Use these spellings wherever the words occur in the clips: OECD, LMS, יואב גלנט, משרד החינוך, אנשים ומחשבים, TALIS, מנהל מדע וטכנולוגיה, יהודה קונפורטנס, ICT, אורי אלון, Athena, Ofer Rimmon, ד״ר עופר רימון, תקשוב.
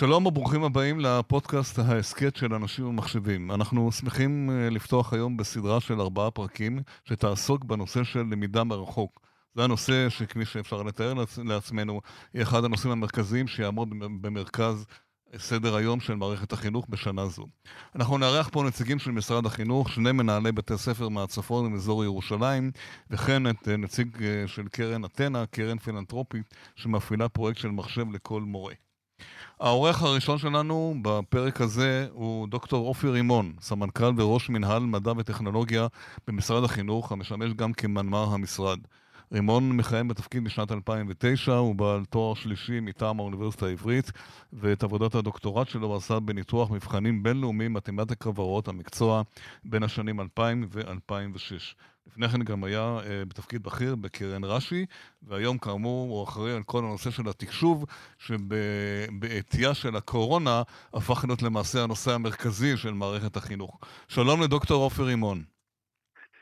שלום וברוכים הבאים לפודקאסט ההסכת של אנשים ומחשבים. אנחנו שמחים לפתוח היום בסדרה של 4 פרקים שתעסוק בנושא של למידה מרחוק. זה הנושא שכמי שאפשר לתאר לעצמנו, היא אחד הנושאים המרכזיים שיעמוד במרכז סדר היום של מערכת החינוך בשנה זו. אנחנו נארח פה נציגים של משרד החינוך, 2 מנהלי בתי ספר מהצפון ומאזור ירושלים, וכן את נציג של קרן אתנה, קרן פילנתרופית שמפעילה פרויקט של מחשב לכל מורה. העורך הראשון שלנו בפרק הזה הוא דוקטור עופר רימון, סמנכ"ל וראש מנהל מדע וטכנולוגיה במשרד החינוך, המשמש גם כמנמ"ר המשרד. רימון מכהן בתפקיד משנת 2009, הוא בעל תואר שלישי מטעם האוניברסיטה העברית, ואת עבודת הדוקטורט שלו עשה בניתוח מבחנים בינלאומיים, מתמטיקה והוראות המקצוע בין השנים 2000 ו-2006. לפני כן גם היה בתפקיד בכיר בקרן רש"י, והיום כאמור הוא אחראי על כל הנושא של התקשוב, שבעטייה של הקורונה הפך להיות למעשה הנושא המרכזי של מערכת החינוך. שלום לדוקטור עופר רימון.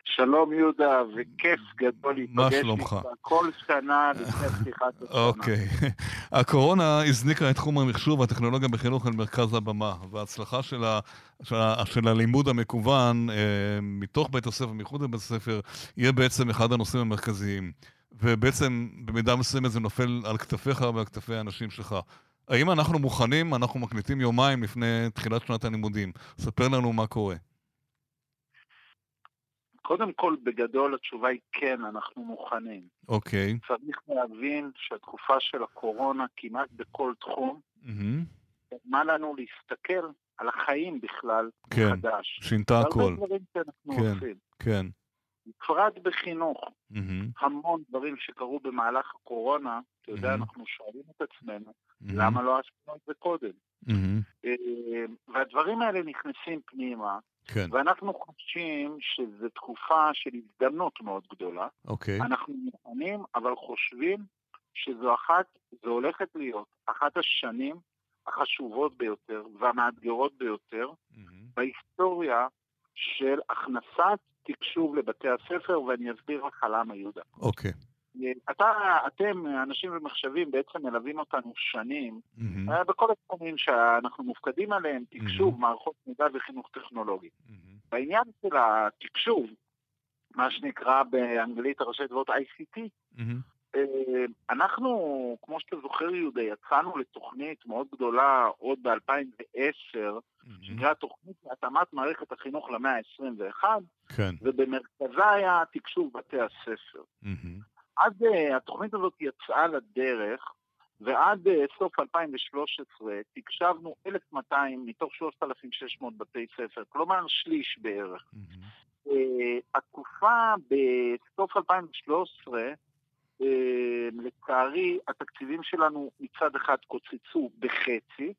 שלום יהודה, וכיף גדול להיפגש איתך כל שנה לפני פתיחת השנה. אוקיי. הקורונה הזניקה את תחום המחשוב והטכנולוגיה בחינוך אל מרכז הבמה, וההצלחה של הלימוד המקוון מתוך בית הספר, מחוץ לבית הספר, יהיה בעצם אחד הנושאים המרכזיים. ובעצם במידה מסוימת זה נופל על כתפיך ועל כתפי האנשים שלך. האם אנחנו מוכנים? אנחנו מקליטים יומיים לפני תחילת שנת הלימודים. ספר לנו מה קורה. קודם כל, בגדול, התשובה היא כן, אנחנו מוכנים. אוקיי. צריך להבין שהתקופה של הקורונה כמעט בכל תחום, מה לנו להסתכל על החיים בכלל חדש. כן, שינתה הכל. כן. בפרט בחינוך, המון דברים שקרו במהלך הקורונה, אתה יודע, אנחנו שואלים את עצמנו, למה לא עשינו את זה קודם? והדברים האלה נכנסים פנימה, ואנחנו חושבים שזו תקופה של הזדמנות מאוד גדולה. אנחנו מוכנים, אבל חושבים שזו הולכת להיות אחת השנים החשובות ביותר והמאתגרות ביותר בהיסטוריה של הכנסת תקשוב לבתי הספר, ואני אסביר לך למה, יהודה. אתם, אנשים ומחשבים, בעצם מלווים אותנו שנים, בכל התחומים שאנחנו מופקדים עליהם, תקשוב, מערכות מידע וחינוך טכנולוגי. בעניין של התקשוב, מה שנקרא באנגלית הראשי דברות ICT, אנחנו, כמו שאתה זוכר יהודה, יצאנו לתוכנית מאוד גדולה עוד ב-2010, שנקרא תוכנית להתאמת מערכת החינוך למאה ה-21, ובמרכזה היה תקשוב בתי הספר. עד התוכנית הזאת יצאה לדרך, ועד סוף 2013 תקשבנו 1,200 מתוך 3,600 בתי ספר, כלומר שליש בערך. התקופה בסוף 2013, לצערי, התקציבים שלנו מצד אחד קוצצו בחצי,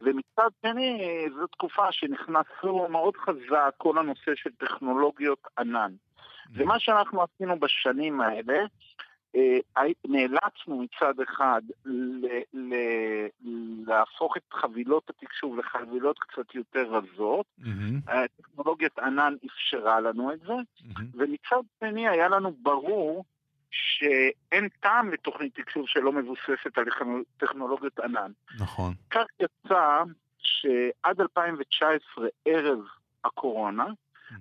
ומצד שני זו תקופה שנכנסו מאוד חזק כל הנושא של טכנולוגיות ענן. ומה שאנחנו עשינו בשנים האלה, נאלצנו מצד אחד להפוך את חבילות התקשוב לחבילות קצת יותר רזות, טכנולוגיית ענן אפשרה לנו את זה, ומצד שני היה לנו ברור שאין טעם לתוכנית תקשוב שלא מבוססת על טכנולוגיות ענן. נכון. כך יצא שעד 2019 ערב הקורונה,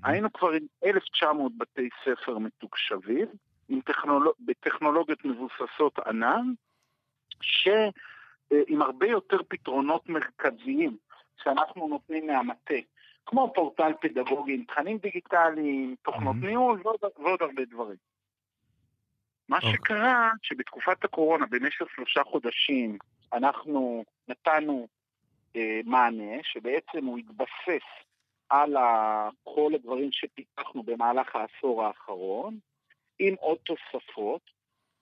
היינו כבר עם 1,900 בתי ספר מתוקשבים, בטכנולוגיות מבוססות ענן, עם הרבה יותר פתרונות מרכזיים שאנחנו נותנים מהמטה, כמו פורטל פדגוגי, תכנים דיגיטליים, תוכנות ניהול ועוד הרבה דברים. מה שקרה שבתקופת הקורונה, במשך 3 חודשים, אנחנו נתנו מענה שבעצם הוא התבסס על כל הדברים שפיתחנו במהלך העשור האחרון, עם עוד תוספות,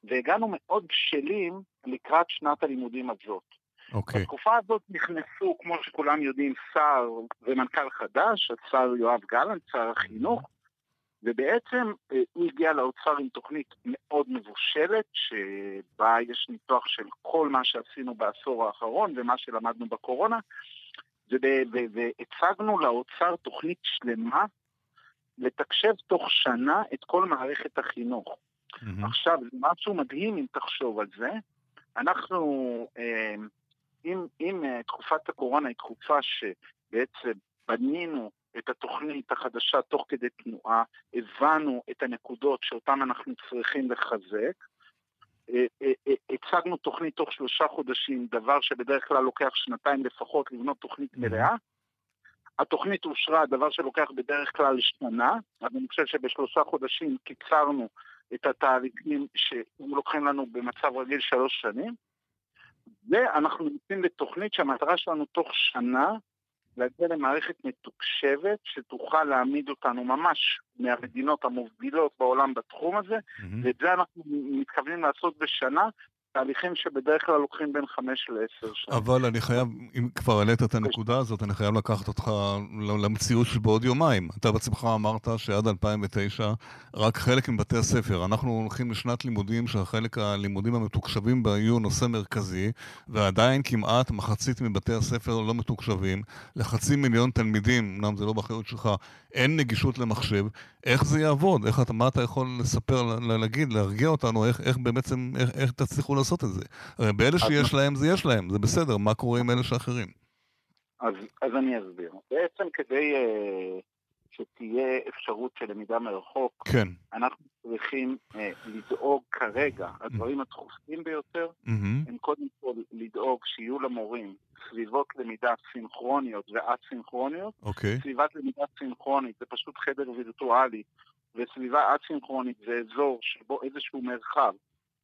והגענו מאוד בשלים לקראת שנת הלימודים הזאת. בתקופה הזאת נכנסו, כמו שכולם יודעים, שר ומנכ"ל חדש, השר יואב גלנט, שר החינוך, ובעצם הוא הגיע לאוצר עם תוכנית מאוד מבושלת, שבה יש ניתוח של כל מה שעשינו בעשור האחרון ומה שלמדנו בקורונה, והצגנו לאוצר תוכנית שלמה לתקשב תוך שנה את כל מערכת החינוך. עכשיו, משהו מדהים אם תחשוב על זה. אנחנו אם תקופת הקורונה היא תקופה שבעצם בנינו את התוכנית החדשה תוך כדי תנועה, הבנו את הנקודות שאותן אנחנו צריכים לחזק, הצגנו תוכנית תוך 3 חודשים, דבר שבדרך כלל לוקח 2 לפחות לבנות תוכנית מלאה, התוכנית אושרה, דבר שלוקח בדרך כלל 1 שנה, אבל אני חושב שב3 חודשים קיצרנו את התהליכים שלוקחים לנו במצב רגיל 3 שנים, ואנחנו נמצאים לתוכנית שהמטרה שלנו תוך 1 שנה, להגיע למערכת מתוקשבת שתוכל להעמיד אותנו ממש מהמדינות המובילות בעולם בתחום הזה, ואת זה אנחנו מתכוונים לעשות בשנה, תהליכים שבדרך כלל לוקחים בין 5 ל-10 שנים. אבל אני חייב, אם כבר עלית את הנקודה הזאת, אני חייב לקחת אותך למציאות של בעוד יומיים. אתה בעצמך אמרת שעד 2009 רק חלק מבתי הספר. אנחנו הולכים לשנת לימודים שהחלק הלימודים המתוקשבים בה יהיו נושא מרכזי, ועדיין כמעט מחצית מבתי הספר לא מתוקשבים. ל500,000 תלמידים, אמנם זה לא באחריות שלך, אין נגישות למחשב. איך זה יעבוד? מה אתה יכול לספר, להגיד, להרגיע אותנו, איך בעצם, איך תצליחו לעשות את זה? הרי באלה שיש להם, זה יש להם, זה בסדר. מה קורה עם אלה שאחרים? אז אני אסביר. בעצם כדי שתהיה אפשרות של למידה מרחוק, אנחנו צריכים לדאוג כרגע, הדברים התחופים ביותר, הם קודם כל לדאוג שיהיו למורים סביבות למידה סינכרוניות ואסינכרוניות. סביבת למידה סינכרונית זה פשוט חדר וירטואלי, וסביבה אסינכרונית זה אזור שבו איזשהו מרחב,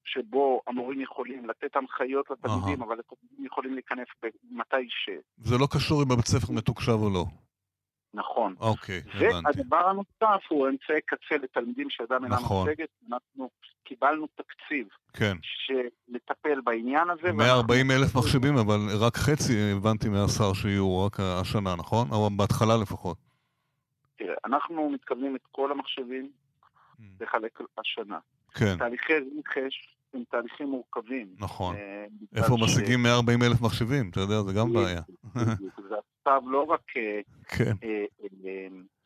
שבו המורים יכולים לתת הנחיות לתלמידים, אבל התלמידים יכולים להיכנס במתי ש... זה לא קשור אם הבית ספר מתוקשב או לא. נכון. אוקיי, הבנתי. והדבר הנוסף הוא אמצעי קצה לתלמידים שעדיין אינה מצגת. אנחנו קיבלנו תקציב שלטפל בעניין הזה. 140,000 מחשבים, אבל רק חצי הבנתי מהשר שיהיו רק השנה, נכון? או בהתחלה לפחות. תראה, אנחנו מתכוונים את כל המחשבים לחלק השנה. תהליכי רכש הם תהליכים מורכבים. נכון. איפה משיגים 140,000 מחשבים? אתה יודע, זה גם בעיה. זה עכשיו לא רק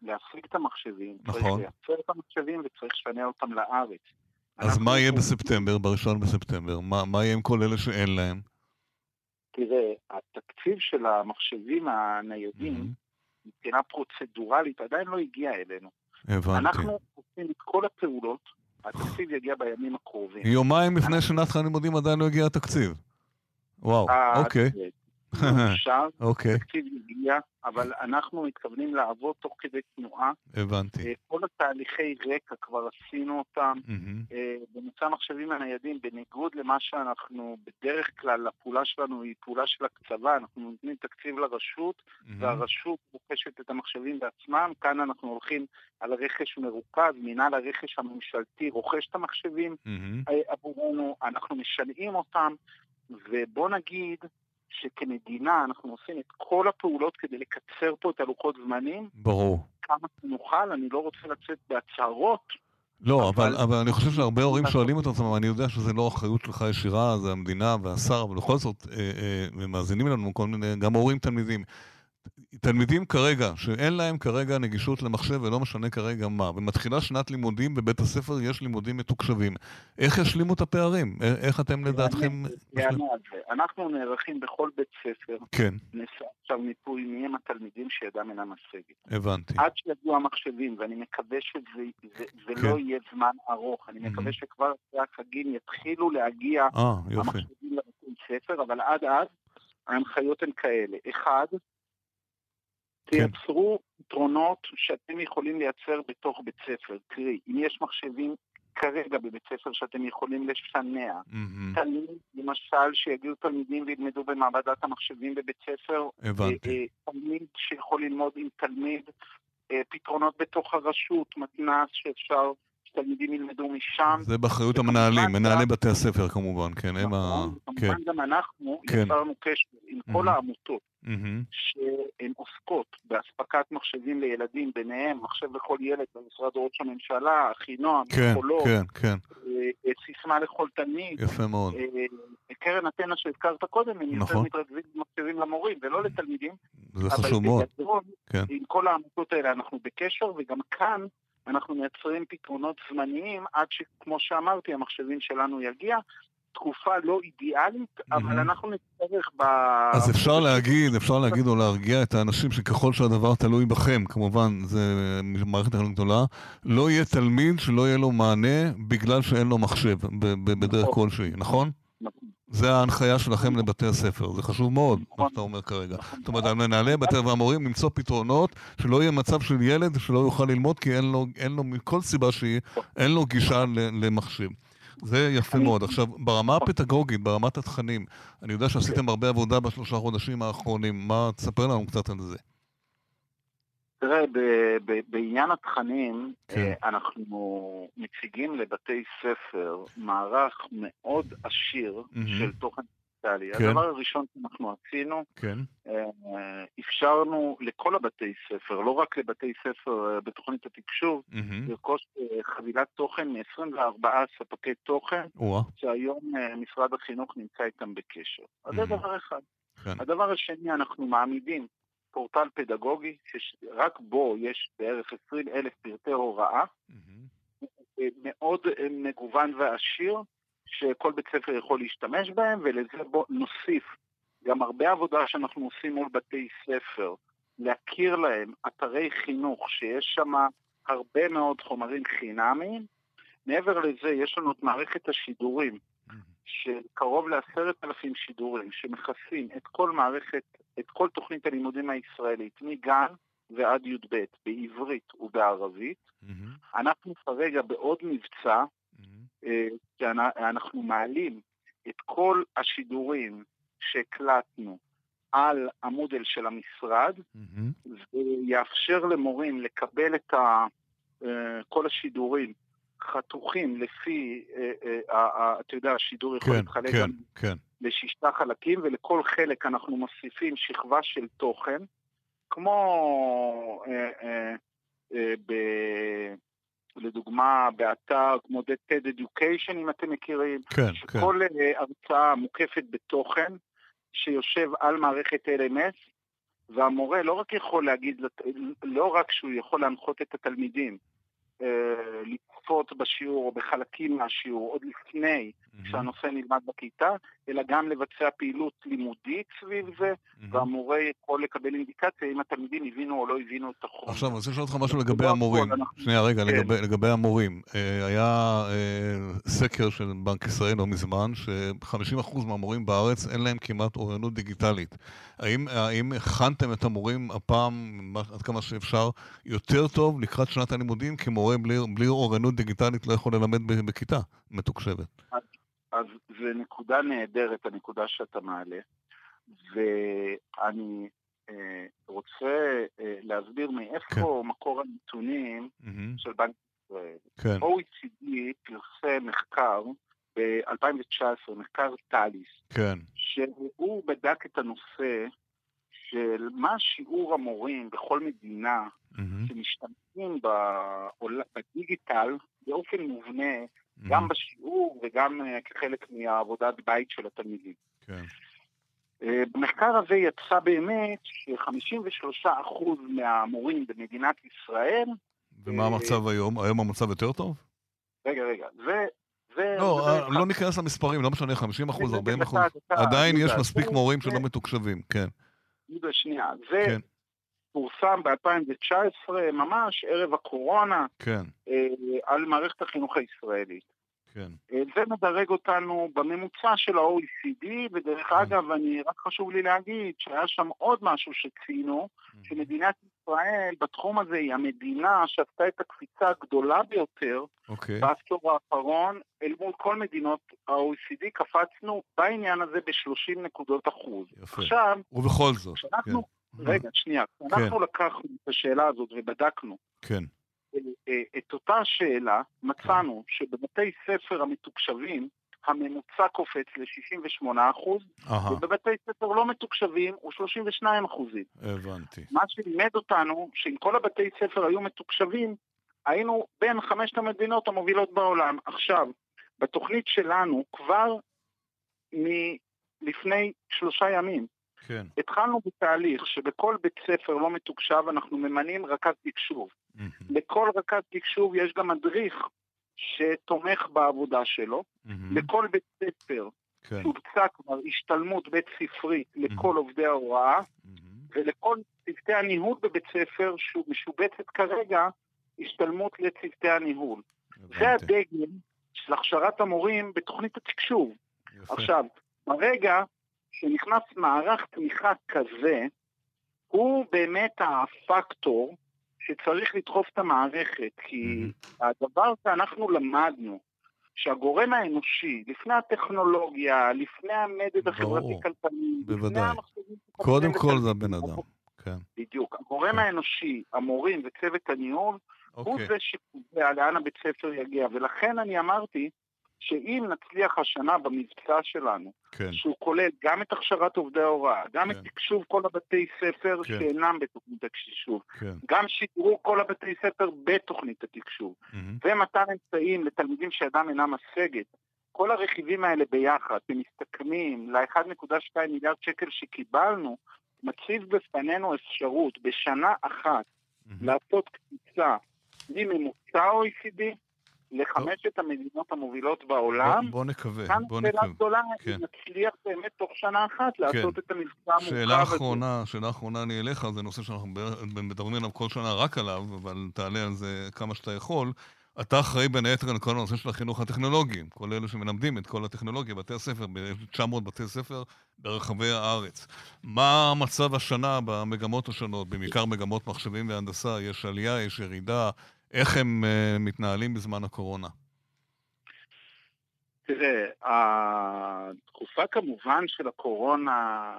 להפליג את המחשבים, צריך לייצר את המחשבים וצריך לשנע אותם לארץ. אז מה יהיה בספטמבר, בראשון בספטמבר? מה יהיה עם כל אלה שאין להם? תראה, התקציב של המחשבים הניידים, מבחינה פרוצדורלית, עדיין לא הגיע אלינו. אנחנו עושים את כל הפעולות, התקציב יגיע בימים הקרובים. יומיים לפני שנת הלימודים עדיין לא יגיע התקציב. וואו, אוקיי. התקציב יגיע, אבל אנחנו מתכוונים לעבוד תוך כדי תנועה. הבנתי. כל התהליכי רקע כבר עשינו אותם. בנושא המחשבים הניידים, בניגוד למה שאנחנו בדרך כלל, הפעולה שלנו היא פעולה של הקצבה. אנחנו נותנים תקציב לרשות, והרשות רוכשת את המחשבים בעצמם. כאן אנחנו הולכים על רכש מרוכז, מנהל הרכש הממשלתי רוכש את המחשבים עבורנו, אנחנו משנעים אותם, ובוא נגיד שכמדינה אנחנו עושים את כל הפעולות כדי לקצר פה את הלוחות זמנים. ברור. כמה נוכל, אני לא רוצה לצאת בהצהרות. לא, אבל אני חושב שהרבה הורים שואלים אותם, אני יודע שזה לא אחריות שלך ישירה, זה המדינה והשר, אבל בכל זאת, מאזינים לנו כל מיני, גם הורים תלמידים. תלמידים כרגע, שאין להם כרגע נגישות למחשב ולא משנה כרגע מה, ומתחילה שנת לימודים, בבית הספר יש לימודים מתוקשבים. איך ישלימו את הפערים? איך אתם לדעתכם... אנחנו נערכים בכל בית ספר, נעשה עכשיו מיפוי מי הם התלמידים שידם אינם משגת. הבנתי. עד שיגיעו המחשבים, ואני מקווה שזה לא יהיה זמן ארוך, אני מקווה שכבר אחרי החגים יתחילו להגיע המחשבים לבית ספר, אבל עד אז ההנחיות הן כאלה. 1, תייצרו יתרונות שאתם יכולים לייצר בתוך בית ספר. תראי, אם יש מחשבים כרגע בבית ספר שאתם יכולים לשנע, תלמיד, למשל, שיגיעו תלמידים וילמדו במעבדת המחשבים בבית ספר, תלמיד שיכול ללמוד עם תלמיד, פתרונות בתוך הרשות, מתנ"ס שאפשר שתלמידים ילמדו משם. זה באחריות המנהלים, מנהלי בתי הספר כמובן, כן. כמובן גם אנחנו יצרנו קשר עם כל העמותות שהן עוסקות באספקת מחשבים לילדים, ביניהם מחשב לכל ילד במשרד ראש הממשלה, חינוך, פסיכולוג, סיסמה לכל תלמיד. יפה מאוד. קרן אתנה שהזכרת קודם, הם יותר מתרכזים במחשבים למורים ולא לתלמידים. זה חשוב מאוד. עם כל העמותות האלה אנחנו בקשר, וגם כאן אנחנו מייצרים פתרונות זמניים עד שכמו שאמרתי המחשבים שלנו יגיע. תקופה לא אידיאלית, אבל אנחנו נצטרך ב... אז אפשר להגיד או להרגיע את האנשים שככל שהדבר תלוי בכם, כמובן, זה מערכת הכללית גדולה, לא יהיה תלמיד שלא יהיה לו מענה בגלל שאין לו מחשב בדרך כלשהי, נכון? זה ההנחיה שלכם לבתי הספר, זה חשוב מאוד, מה שאתה אומר כרגע. זאת אומרת, מנהלי בתי והמורים למצוא פתרונות שלא יהיה מצב של ילד שלא יוכל ללמוד, כי אין לו מכל סיבה שהיא, אין לו גישה למחשב. זה יפה מאוד. עכשיו, ברמה הפדגוגית, ברמת התכנים, אני יודע שעשיתם הרבה עבודה בשלושה חודשים האחרונים, מה תספר לנו קצת על זה? תראה, בעניין התכנים, אנחנו מציגים לבתי ספר מערך מאוד עשיר של תוכן דיגיטלי. הדבר הראשון שאנחנו עשינו, אפשרנו לכל הבתי ספר, לא רק לבתי ספר בתוכנית התקשוב, לרכוש חבילת תוכן מ-24 ספקי תוכן, שהיום משרד החינוך נמצא איתם בקשר. אז זה דבר אחד. הדבר השני, אנחנו מעמידים פורטל פדגוגי, שרק בו יש בערך 20,000 פרטי הוראה, מאוד מגוון ועשיר, שכל בית ספר יכול להשתמש בהם, ולזה בו נוסיף גם הרבה עבודה שאנחנו עושים מול בתי ספר, להכיר להם אתרי חינוך, שיש שם הרבה מאוד חומרים חינמיים. מעבר לזה, יש לנו את מערכת השידורים, של קרוב ל10,000 שידורים, שמכסים את כל מערכת, את כל תוכנית הלימודים הישראלית, מגן ועד י"ב, בעברית ובערבית. אנחנו כרגע בעוד מבצע, שאנחנו מעלים את כל השידורים שהקלטנו על המודל של המשרד, ויאפשר למורים לקבל את כל השידורים, חתוכים לפי, אתה יודע, השידור יכול להתחלק לשישה חלקים, ולכל חלק אנחנו מוסיפים שכבה של תוכן, כמו לדוגמה באתר כמו Data Education, אם אתם מכירים, שכל הרצאה מוקפת בתוכן שיושב על מערכת LMS, והמורה לא רק יכול להגיד, לא רק שהוא יכול להנחות את התלמידים, לצפות בשיעור או בחלקים מהשיעור עוד לפני שהנושא נלמד בכיתה, אלא גם לבצע פעילות לימודית סביב זה, והמורה יכול לקבל אינדיקציה אם התלמידים הבינו או לא הבינו את החומר. עכשיו, אני רוצה לשאול אותך משהו לגבי המורים. שנייה, רגע, לגבי המורים. היה סקר של בנק ישראל לא מזמן, ש50% מהמורים בארץ אין להם כמעט אוריינות דיגיטלית. האם הכנתם את המורים הפעם, עד כמה שאפשר, יותר טוב לקראת שנת הלימודים, כמורה בלי אוריינות דיגיטלית לא יכול ללמד בכיתה מתוקשבת? אז זה נקודה נהדרת, הנקודה שאתה מעלה, ואני רוצה להסביר מאיפה מקור הנתונים של בנק ישראל. OECD פרסם מחקר ב-2019, מחקר TALIS, שהוא בדק את הנושא של מה שיעור המורים בכל מדינה שמשתמשים בדיגיטל באופן מובנה, גם בשיעור וגם כחלק מהעבודת בית של התלמידים. במחקר הזה יצא באמת ש53% מהמורים במדינת ישראל... ומה המצב היום? היום המצב יותר טוב? רגע, לא ניכנס למספרים, לא משנה, 50%, 40%. עדיין יש מספיק מורים שלא מתוקשבים, כן. שנייה, זה פורסם ב-2019, ממש ערב הקורונה, על מערכת החינוך הישראלית. זה מדרג אותנו בממוצע של ה-OECD, ודרך אגב, רק חשוב לי להגיד שהיה שם עוד משהו שציינו, שמדינת ישראל בתחום הזה היא המדינה שעשתה את הקפיצה הגדולה ביותר בעשור האחרון, אל מול כל מדינות ה-OECD קפצנו בעניין הזה ב-30%. עכשיו, ובכל זאת, רגע, שנייה, אנחנו לקחנו את השאלה הזאת ובדקנו. כן. את אותה שאלה מצאנו שבבתי ספר המתוקשבים הממוצע קופץ ל-68%, ובבתי ספר לא מתוקשבים הוא 32%. הבנתי. מה שלימד אותנו, שאם כל הבתי ספר היו מתוקשבים, היינו בין 5 המדינות המובילות בעולם. עכשיו, בתוכנית שלנו כבר מלפני 3 ימים, התחלנו בתהליך שבכל בית ספר לא מתוקשב אנחנו ממנים רכז תקשוב. לכל רכז תקשוב יש גם מדריך שתומך בעבודה שלו. לכל בית ספר תובצע כבר השתלמות בית ספרית לכל עובדי ההוראה, ולכל צוותי הניהול בבית ספר שמשובצת כרגע השתלמות לצוותי הניהול. זה הדגל של הכשרת המורים בתוכנית התקשוב. עכשיו, ברגע שנכנס מערך תמיכה כזה, הוא באמת הפקטור שצריך לדחוף את המערכת, כי הדבר שאנחנו למדנו, שהגורם האנושי, לפני הטכנולוגיה, לפני המדד החברתי-כלכלי, לפני המחשבים... קודם כל זה בן אדם. בדיוק. הגורם האנושי, המורים וצוות הניהול, הוא זה שקובע לאן הבית ספר יגיע. ולכן אני אמרתי שאם נצליח השנה במבצע שלנו, שהוא כולל גם את הכשרת עובדי ההוראה, גם את תקשוב כל הבתי ספר שאינם בתוכנית התקשוב, גם שידרו כל הבתי ספר בתוכנית התקשוב, ומתן אמצעים לתלמידים שידם אינם משגת, כל הרכיבים האלה ביחד, ומסתכמים ל-1.2 מיליארד שקל שקיבלנו, מציב בפנינו אפשרות בשנה אחת לעשות קפיצה מממוצע OECD לחמשת המדינות המובילות בעולם. בוא נקווה. כאן שאלה גדולה, אם נצליח באמת תוך שנה אחת לעשות את המבצע המורכב. שאלה אחרונה אני אליך, זה נושא שאנחנו מדברים עליו כל שנה רק עליו, אבל תעלה על זה כמה שאתה יכול. אתה אחראי בין היתר על כל הנושא של החינוך הטכנולוגי, כל אלה שמלמדים את כל הטכנולוגיה, בתי הספר, ב-900 בתי ספר ברחבי הארץ. מה המצב השנה במגמות השונות, במעיקר מגמות מחשבים והנדסה? יש עלייה, יש ירידה, איך הם מתנהלים בזמן הקורונה? תראה, התקופה כמובן של הקורונה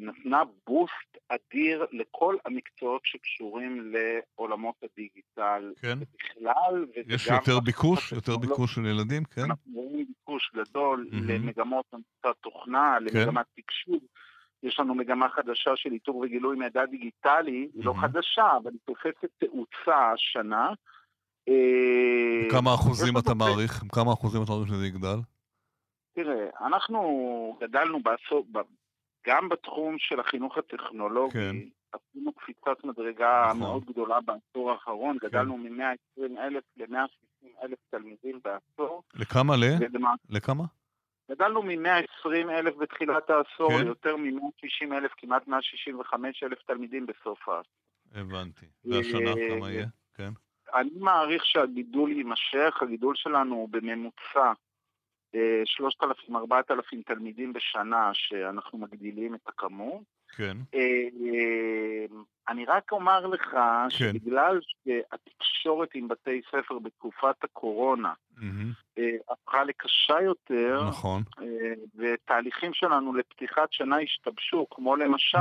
נתנה בוסט אדיר לכל המקצועות שקשורים לעולמות הדיגיטל בכלל. יש יותר ביקוש של ילדים, כן? אנחנו רואים ביקוש גדול למגמות הנדסת תוכנה, למגמת תקשוב. יש לנו מגמה חדשה של איתור וגילוי מידע דיגיטלי, היא לא חדשה, אבל היא תופסת תאוצה השנה. כמה אחוזים אתה מעריך שזה יגדל? תראה, אנחנו גדלנו גם בתחום של החינוך הטכנולוגי, עשינו קפיצת מדרגה מאוד גדולה בעשור האחרון, גדלנו מ-120,000 ל-160,000 תלמידים בעשור. לכמה? גדלנו מ-120,000 בתחילת העשור, יותר מ-160,000, כמעט 165,000 תלמידים בסוף העשור. הבנתי. והשנה כמה יהיה? כן. אני מעריך שהגידול יימשך, הגידול שלנו הוא בממוצע 3,000-4,000 תלמידים בשנה שאנחנו מגדילים את הכמות. כן. אני רק אומר לך שבגלל שהתקשורת עם בתי ספר בתקופת הקורונה הפכה לקשה יותר, ותהליכים שלנו לפתיחת שנה השתבשו, כמו למשל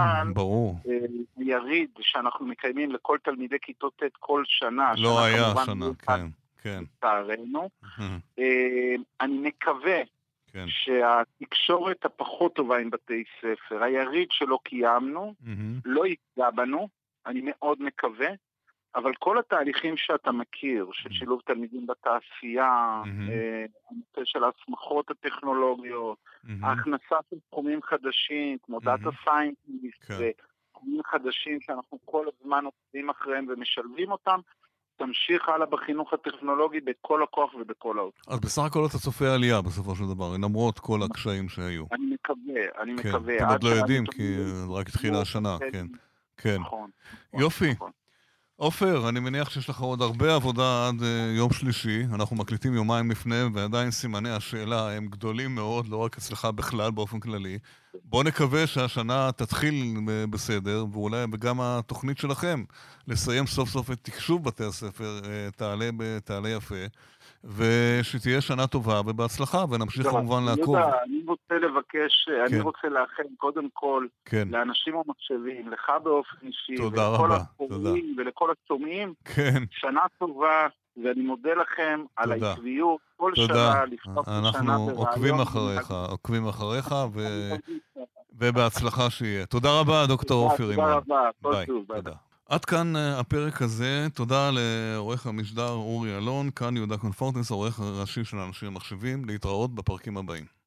יריד שאנחנו מקיימים לכל תלמידי כיתות ט' כל שנה. לא היה שנה, כן. לצערנו. אני מקווה שהתקשורת הפחות טובה עם בתי ספר, היריד שלא קיימנו, לא יפגע בנו, אני מאוד מקווה, אבל כל התהליכים שאתה מכיר, של שילוב תלמידים בתעשייה, הנושא של ההסמכות הטכנולוגיות, ההכנסה של תחומים חדשים, כמו Data Science, תחומים חדשים שאנחנו כל הזמן עובדים אחריהם ומשלבים אותם, תמשיך הלאה בחינוך הטכנולוגי בכל הכוח ובכל העוצמה. אז בסך הכל אתה צופה עלייה בסופו של דבר, למרות כל הקשיים שהיו. אני מקווה. אתם עוד לא יודעים, כי רק התחילה השנה. כן. יופי. עופר, אני מניח שיש לך עוד הרבה עבודה עד יום שלישי. אנחנו מקליטים יומיים לפני, ועדיין סימני השאלה הם גדולים מאוד, לא רק אצלך בכלל, באופן כללי. בוא נקווה שהשנה תתחיל בסדר, ואולי גם התוכנית שלכם לסיים סוף סוף את תקשוב בתי הספר תעלה יפה, ושתהיה שנה טובה ובהצלחה, ונמשיך כמובן לעקוב. אני רוצה לאחל קודם כל לאנשים ומחשבים, לך באופן אישי, ולכל התורמים ולכל הצומעים, שנה טובה, ואני מודה לכם על העקביות, כל שנה לפתוח שנה. אנחנו עוקבים אחריך, ובהצלחה שיהיה. תודה רבה, דוקטור אופיר רימון. תודה רבה. עד כאן הפרק הזה, תודה לעורך המשדר אורי אלון, כאן יהודה קונפורטנס, העורך הראשי של אנשים ומחשבים, להתראות בפרקים הבאים.